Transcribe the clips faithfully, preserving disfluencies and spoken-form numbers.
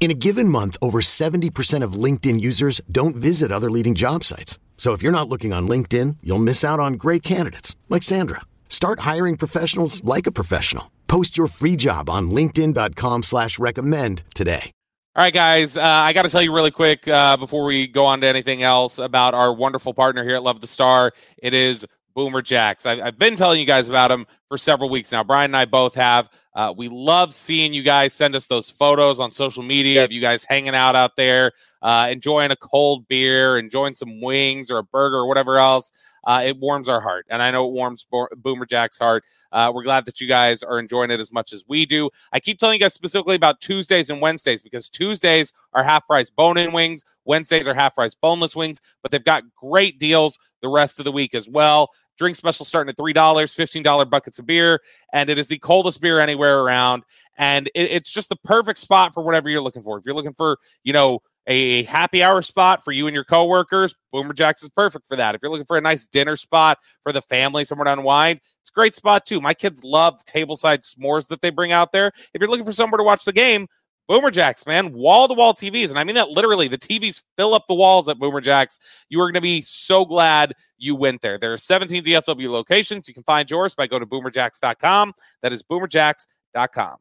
In a given month, over seventy percent of LinkedIn users don't visit other leading job sites. So if you're not looking on LinkedIn, you'll miss out on great candidates like Sandra. Start hiring professionals like a professional. Post your free job on linkedin.com slash recommend today. All right, guys, uh, I got to tell you really quick uh, before we go on to anything else about our wonderful partner here at Love the Star. It is Boomerjacks. I've, I've been telling you guys about them for several weeks now. Brian and I both have. Uh, we love seeing you guys send us those photos on social media of you guys hanging out out there, uh, enjoying a cold beer, enjoying some wings or a burger or whatever else. Uh, it warms our heart, and I know it warms Bo- Boomerjack's heart. Uh, we're glad that you guys are enjoying it as much as we do. I keep telling you guys specifically about Tuesdays and Wednesdays because Tuesdays are half-price bone-in wings, Wednesdays are half-price boneless wings, but they've got great deals the rest of the week as well. Drink special starting at three dollars, fifteen dollars buckets of beer, and it is the coldest beer anywhere around, and it, it's just the perfect spot for whatever you're looking for. If you're looking for, you know, a happy hour spot for you and your coworkers, Boomerjacks is perfect for that. If you're looking for a nice dinner spot for the family, somewhere to unwind, it's a great spot too. My kids love the tableside s'mores that they bring out there. If you're looking for somewhere to watch the game, Boomerjacks, man, wall-to-wall T Vs. And I mean that literally. The T Vs fill up the walls at Boomerjacks. You are going to be so glad you went there. There are seventeen D F W locations. You can find yours by going to Boomerjacks dot com. That is Boomerjacks dot com.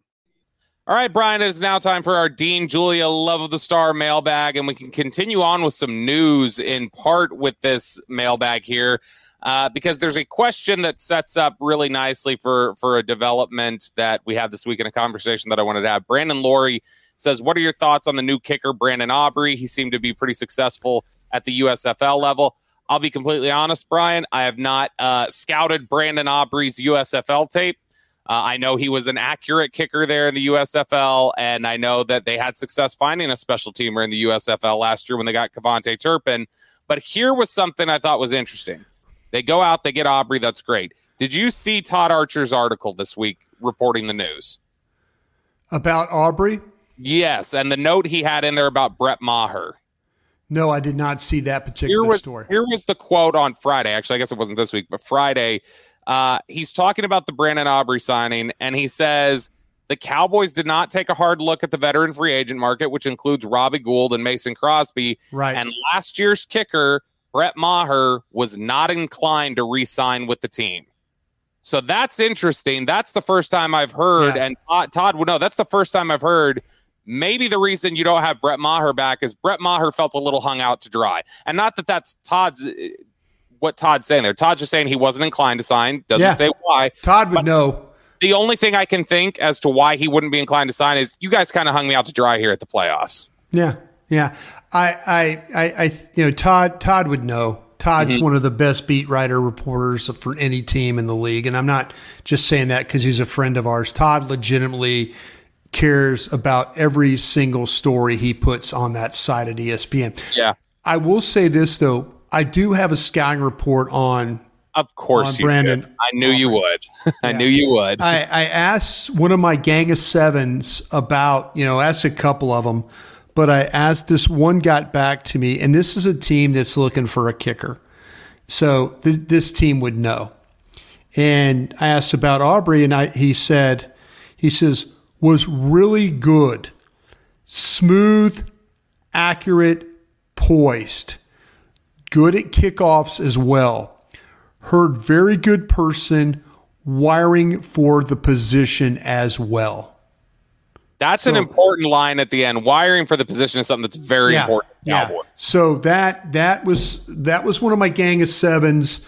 All right, Brian, it is now time for our Dean Julia Love of the Star mailbag, and we can continue on with some news in part with this mailbag here uh, because there's a question that sets up really nicely for, for a development that we had this week in a conversation that I wanted to have. Brandon Laurie says, what are your thoughts on the new kicker, Brandon Aubrey? He seemed to be pretty successful at the U S F L level. I'll be completely honest, Brian. I have not uh, scouted Brandon Aubrey's U S F L tape. Uh, I know he was an accurate kicker there in the U S F L, and I know that they had success finding a special teamer in the U S F L last year when they got KaVontae Turpin. But here was something I thought was interesting. They go out, they get Aubrey, that's great. Did you see Todd Archer's article this week reporting the news? About Aubrey? Yes, and the note he had in there about Brett Maher. No, I did not see that particular here was, story. Here was the quote on Friday. Actually, I guess it wasn't this week, but Friday. Uh, he's talking about the Brandon Aubrey signing, and he says the Cowboys did not take a hard look at the veteran free agent market, which includes Robbie Gould and Mason Crosby. Right. And last year's kicker, Brett Maher, was not inclined to re-sign with the team. So that's interesting. That's the first time I've heard, yeah. and Todd, Todd would know, that's the first time I've heard maybe the reason you don't have Brett Maher back is Brett Maher felt a little hung out to dry. And not that that's Todd's... what Todd's saying there. Todd's just saying he wasn't inclined to sign. Doesn't yeah. say why. Todd would but know. The only thing I can think as to why he wouldn't be inclined to sign is you guys kind of hung me out to dry here at the playoffs. Yeah. Yeah. I, I, I, I you know, Todd, Todd would know. Todd's mm-hmm. one of the best beat writer reporters for any team in the league. And I'm not just saying that because he's a friend of ours. Todd legitimately cares about every single story he puts on that side at E S P N. Yeah. I will say this though. I do have a scouting report on, of course, on Brandon. Did. I knew Aubrey. you would. I yeah. knew you would. I, I asked one of my gang of sevens about, you know, asked a couple of them, but I asked this one got back to me, and this is a team that's looking for a kicker. So th- this team would know. And I asked about Aubrey, and I, he said, he says, was really good. smooth, accurate, poised, good at kickoffs as well. Hurd, very good person, wiring for the position as well. That's so, an important line at the end. Wiring for the position is something that's very yeah, important. Yeah. So that that was that was one of my gang of sevens.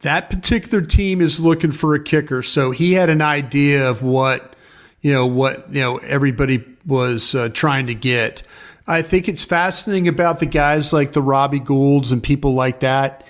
That particular team is looking for a kicker, so he had an idea of what you know what you know everybody was uh, trying to get. I think it's fascinating about the guys like the Robbie Goulds and people like that.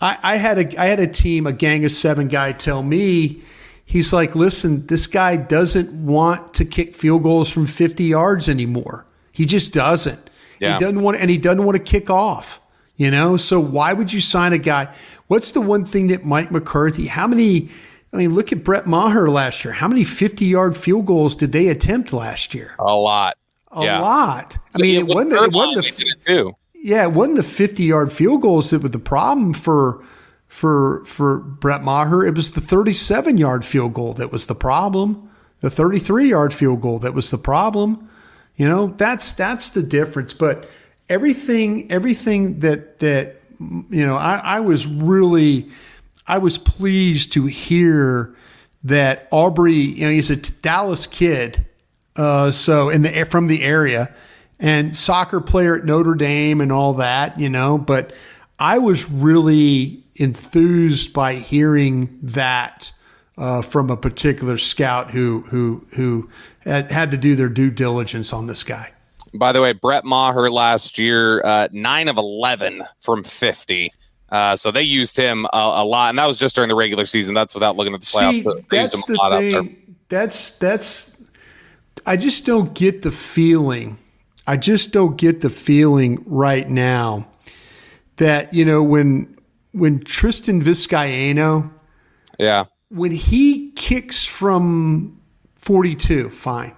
I, I had a I had a team, a gang of seven guy, tell me. He's like, listen, this guy doesn't want to kick field goals from fifty yards anymore. He just doesn't. Yeah. He doesn't want, and he doesn't want to kick off, you know? So why would you sign a guy? What's the one thing that Mike McCarthy, how many, I mean, look at Brett Maher last year. How many fifty-yard field goals did they attempt last year? A lot. A yeah. lot. I so mean, it wasn't the, it wasn't the, too. yeah, it wasn't the fifty-yard field goals that were the problem for For for Brett Maher, it was the thirty-seven-yard field goal that was the problem. The thirty-three-yard field goal that was the problem. You know, that's that's the difference. But everything everything that that you know, I, I was really I was pleased to hear that Aubrey. You know, he's a Dallas kid, uh, so in the from the area, and soccer player at Notre Dame and all that. You know, but I was really enthused by hearing that uh, from a particular scout who who who had, had to do their due diligence on this guy. By the way, Brett Maher last year, uh, nine of eleven from fifty. Uh, so they used him a, a lot, and that was just during the regular season. That's without looking at the playoffs. See, so that's the thing. That's, that's – I just don't get the feeling. I just don't get the feeling right now that, you know, when – When Tristan Vizcaino, yeah, when he kicks from forty-two, fine.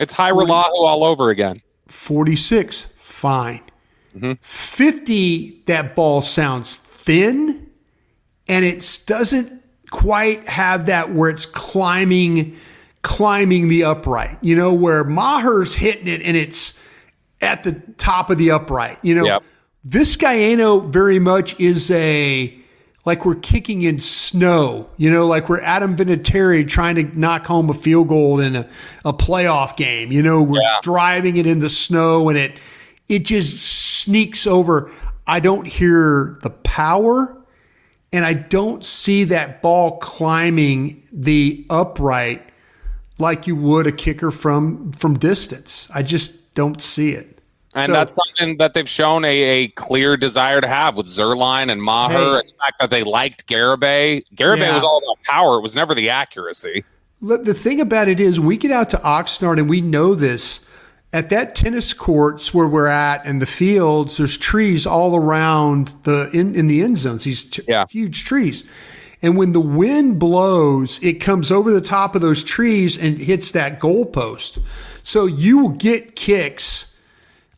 It's Hiram Lahu all over again. forty-six, fine. Mm-hmm. fifty, that ball sounds thin, and it doesn't quite have that where it's climbing, climbing the upright. You know, where Maher's hitting it, and it's at the top of the upright. You know. Yep. Vizcaino very much is a, like we're kicking in snow, you know, like we're Adam Vinatieri trying to knock home a field goal in a, a playoff game. You know, we're yeah. driving it in the snow and it it just sneaks over. I don't hear the power and I don't see that ball climbing the upright like you would a kicker from, from distance. I just don't see it. And so, that's something that they've shown a, a clear desire to have with Zerline and Maher, hey, and the fact that they liked Garibay. Garibay yeah. was all about power. It was never the accuracy. Look, the thing about it is we get out to Oxnard, and we know this. At that tennis courts where we're at and the fields, there's trees all around the in, in the end zones, these t- yeah. huge trees. And when the wind blows, it comes over the top of those trees and hits that goalpost. So you will get kicks.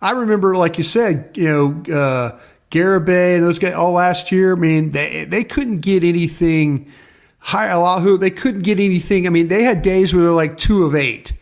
I remember, like you said, you know, uh, Garibay and those guys all last year. I mean, they they couldn't get anything high. Lahu, they couldn't get anything. I mean, they had days where they're like two of eight,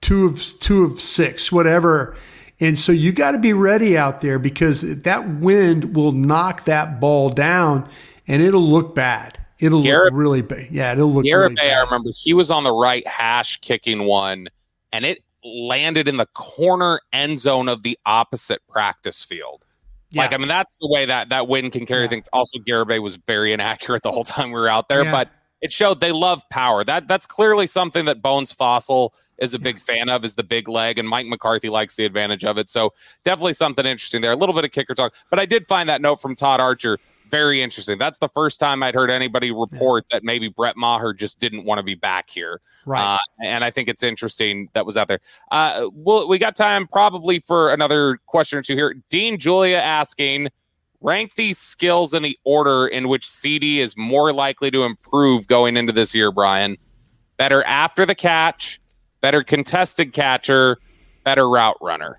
two of two of six, whatever. And so you got to be ready out there because that wind will knock that ball down, and it'll look bad. It'll Garibay, look really bad. Yeah, it'll look. Garibay, really bad. I remember he was on the right hash kicking one, and it landed in the corner end zone of the opposite practice field. Yeah. Like, I mean, that's the way that that wind can carry yeah. things. Also, Garibay was very inaccurate the whole time we were out there, yeah. but it showed they love power. That That's clearly something that Bones Fossil is a yeah. big fan of, is the big leg, and Mike McCarthy likes the advantage of it. So definitely something interesting there. A little bit of kicker talk, but I did find that note from Todd Archer very interesting. That's the first time I'd heard anybody report yeah. that maybe Brett Maher just didn't want to be back here. Right. Uh, and I think it's interesting that was out there. Uh, well, we got time probably for another question or two here. Dean Julia asking, rank these skills in the order in which CeeDee is more likely to improve going into this year, Brian. Better after the catch, better contested catcher, better route runner.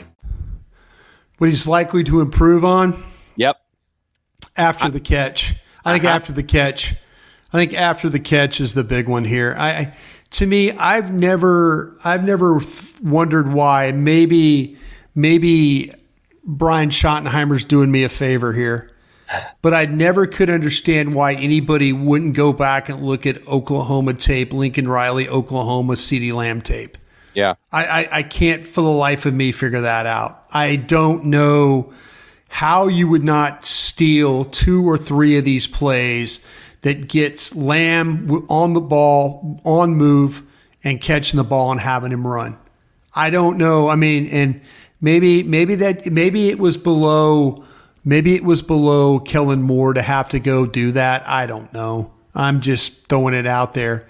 What he's likely to improve on? Yep. After I, the catch. I think uh-huh. after the catch. I think after the catch is the big one here. I, to me, I've never, I've never wondered why. Maybe, maybe Brian Schottenheimer's doing me a favor here, but I never could understand why anybody wouldn't go back and look at Oklahoma tape, Lincoln Riley, Oklahoma, CeeDee Lamb tape. Yeah, I, I, I can't for the life of me figure that out. I don't know how you would not steal two or three of these plays that gets Lamb on the ball, on move, and catching the ball and having him run. I don't know. I mean, and maybe maybe that maybe it was below maybe it was below Kellen Moore to have to go do that. I don't know. I'm just throwing it out there.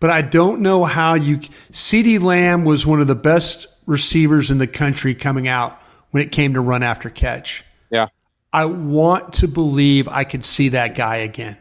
But I don't know how you CeeDee Lamb was one of the best receivers in the country coming out when it came to run after catch. Yeah. I want to believe I could see that guy again.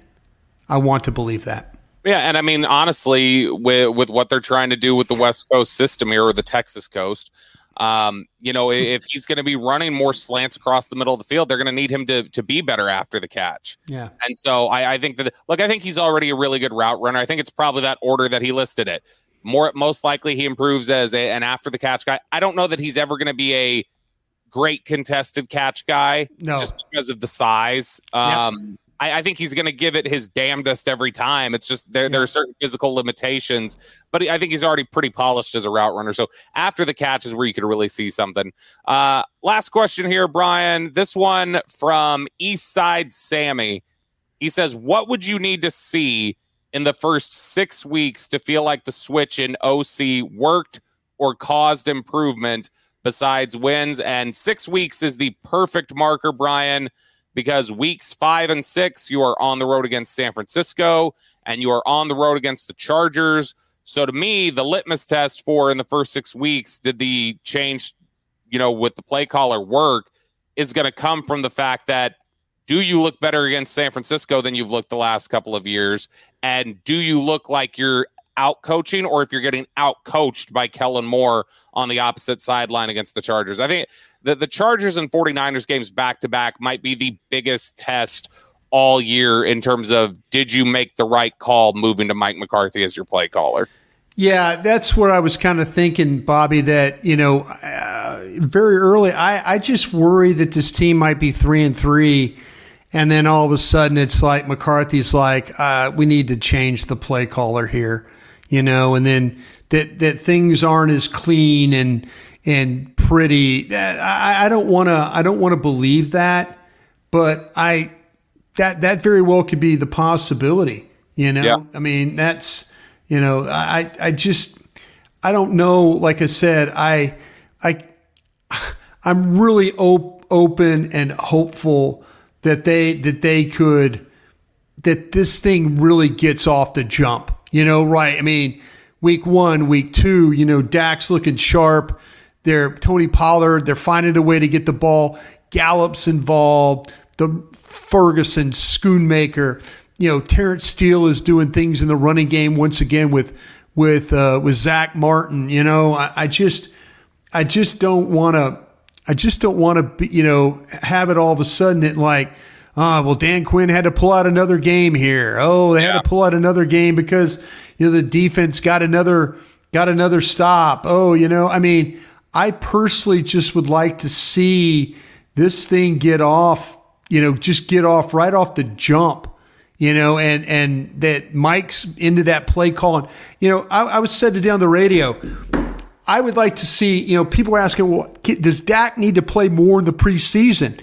I want to believe that. Yeah, and I mean, honestly, with, with what they're trying to do with the West Coast system here, or the Texas coast, um, you know, if he's going to be running more slants across the middle of the field, they're going to need him to to be better after the catch. Yeah. And so I, I think that, look, I think he's already a really good route runner. I think it's probably that order that he listed it. More, most likely he improves as a, an after-the-catch guy. I don't know that he's ever going to be a great contested catch guy. No. Just because of the size. Um yep. I think he's going to give it his damnedest every time. It's just there, yeah. there are certain physical limitations, but I think he's already pretty polished as a route runner. So after the catch is where you could really see something. Uh, last question here, Brian. This one from Eastside Sammy. He says, what would you need to see in the first six weeks to feel like the switch in O C worked or caused improvement besides wins? And six weeks is the perfect marker, Brian, because weeks five and six, you are on the road against San Francisco, and you are on the road against the Chargers. So to me, the litmus test for in the first six weeks, did the change, you know, with the play caller work, is going to come from the fact that, do you look better against San Francisco than you've looked the last couple of years? And do you look like you're out coaching, or if you're getting out coached by Kellen Moore on the opposite sideline against the Chargers? I think the, the Chargers and 49ers games back to back might be the biggest test all year in terms of, did you make the right call moving to Mike McCarthy as your play caller? Yeah, that's what I was kind of thinking, Bobby, that, you know, uh, very early, I, I just worry that this team might be three and three. And then all of a sudden it's like McCarthy's like, uh, we need to change the play caller here, you know, and then that, that things aren't as clean and, and pretty. I, I don't want to, I don't want to believe that, but I, that, that very well could be the possibility, you know, yeah. I mean, that's, you know, I, I just, I don't know. Like I said, I, I, I'm really op- open and hopeful that they, that they could, that this thing really gets off the jump, you know, right? I mean, week one, week two, you know, Dak's looking sharp. They're Tony Pollard. They're finding a way to get the ball. Gallup's involved. The Ferguson, Schoonmaker, you know, Terrence Steele is doing things in the running game once again with, with, uh, with Zach Martin. You know, I, I just, I just don't want to, I just don't want to, you know, have it all of a sudden that like, ah, oh, well, Dan Quinn had to pull out another game here. Oh, they yeah. had to pull out another game because, you know, the defense got another, got another stop. Oh, you know, I mean, I personally just would like to see this thing get off, you know, just get off right off the jump, you know, and, and that Mike's into that play calling. You know, I, I was said today on the radio, I would like to see, you know, people were asking, well, does Dak need to play more in the preseason?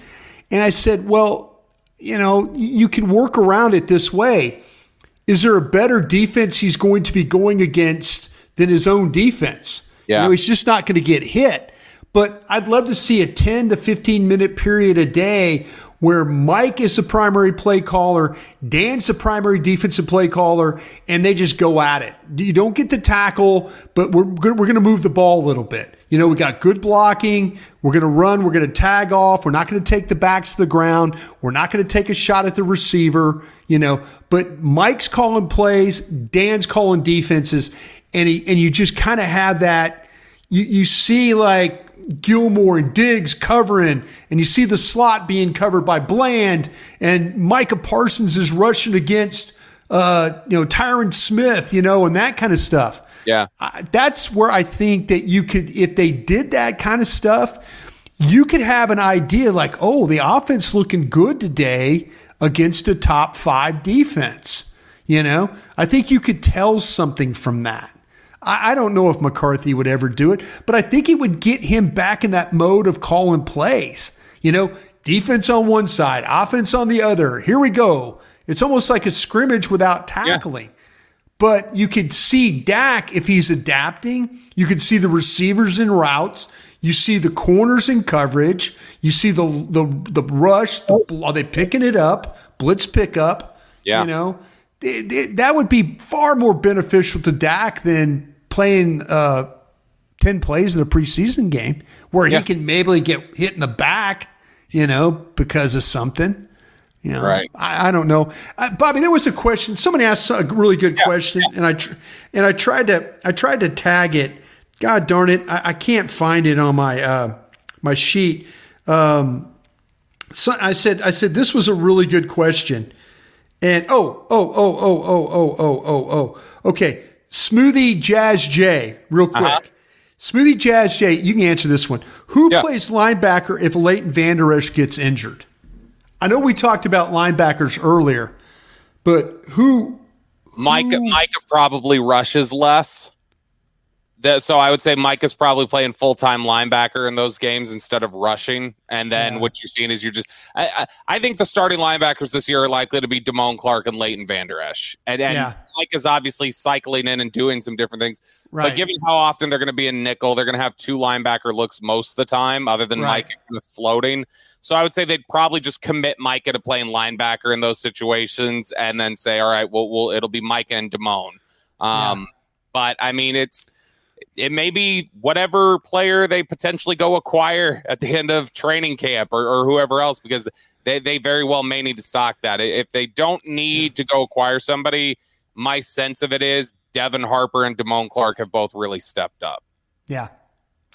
And I said, well, you know, you can work around it this way. Is there a better defense he's going to be going against than his own defense? Yeah. You know, he's just not going to get hit. But I'd love to see a ten to fifteen minute period a day where Mike is the primary play caller, Dan's the primary defensive play caller, and they just go at it. You don't get the tackle, but we're we're going to move the ball a little bit. You know, we got good blocking. We're going to run. We're going to tag off. We're not going to take the backs to the ground. We're not going to take a shot at the receiver, you know. But Mike's calling plays. Dan's calling defenses. And he, and you just kind of have that, you, you see like Gilmore and Diggs covering, and you see the slot being covered by Bland, and Micah Parsons is rushing against, uh, you know, Tyron Smith, you know, and that kind of stuff. Yeah, uh, that's where I think that you could, if they did that kind of stuff, you could have an idea like, oh, the offense looking good today against a top five defense. You know, I think you could tell something from that. I, I don't know if McCarthy would ever do it, but I think it would get him back in that mode of calling plays. You know, defense on one side, offense on the other. Here we go. It's almost like a scrimmage without tackling. Yeah. But you could see Dak, if he's adapting, you could see the receivers in routes. You see the corners in coverage. You see the the, the rush. The, are they picking it up? Blitz pickup. Yeah. You know, it, it, that would be far more beneficial to Dak than playing uh, ten plays in a preseason game where yeah. he can maybe get hit in the back, you know, because of something. You know, right. I, I don't know, uh, Bobby. There was a question. Somebody asked a really good yeah, question, yeah. and I tr- and I tried to I tried to tag it. God darn it, I, I can't find it on my uh, my sheet. Um, so I said I said this was a really good question, and oh oh oh oh oh oh oh oh oh. Okay, Smoothie Jazz J, real quick. Uh-huh. Smoothie Jazz J, you can answer this one. Who yeah. plays linebacker if Leighton Vander Esch gets injured? I know we talked about linebackers earlier, but who? Micah, who? Micah probably rushes less. That, so I would say Micah's probably playing full-time linebacker in those games instead of rushing. And then yeah. what you're seeing is you're just – I I think the starting linebackers this year are likely to be Damone Clark and Leighton Vander Esch. And, and yeah. Micah's obviously cycling in and doing some different things. Right. But given how often they're going to be in nickel, they're going to have two linebacker looks most of the time other than right. Micah kind of floating. So I would say they'd probably just commit Micah to playing linebacker in those situations and then say, all right, well, we'll it'll be Micah and Damone. Um, yeah. But, I mean, it's – it may be whatever player they potentially go acquire at the end of training camp or, or whoever else, because they, they very well may need to stock that. If they don't need to go acquire somebody, my sense of it is Devin Harper and Damone Clark have both really stepped up. Yeah.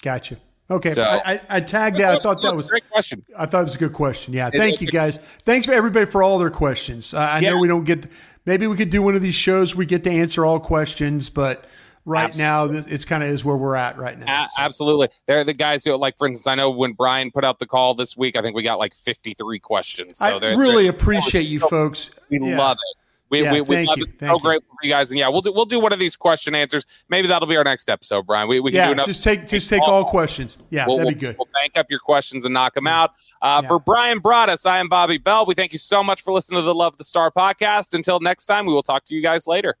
Gotcha. Okay. So, I, I, I tagged that. I thought that was a great question. I thought it was a good question. Yeah. Thank you guys. Thanks for everybody for all their questions. Uh, I yeah. know we don't get, maybe we could do one of these shows. We get to answer all questions, but Right Absolutely. now, it's kind of is where we're at right now. So. Absolutely. They're the guys who, like, for instance, I know when Brian put out the call this week, I think we got like fifty-three questions. So I they're, really they're, appreciate oh, you so, folks. We yeah. love it. We, yeah, we, we love you. it. Thank so grateful for you guys. And yeah, we'll do, we'll do one of these question answers. Maybe that'll be our next episode, Brian. We, we can yeah, do another. Just take, just take all questions. Yeah, we'll, that'd we'll, be good. We'll bank up your questions and knock them out. Uh, yeah. For Brian Broaddus, I am Bobby Bell. We thank you so much for listening to the Love the Star podcast. Until next time, we will talk to you guys later.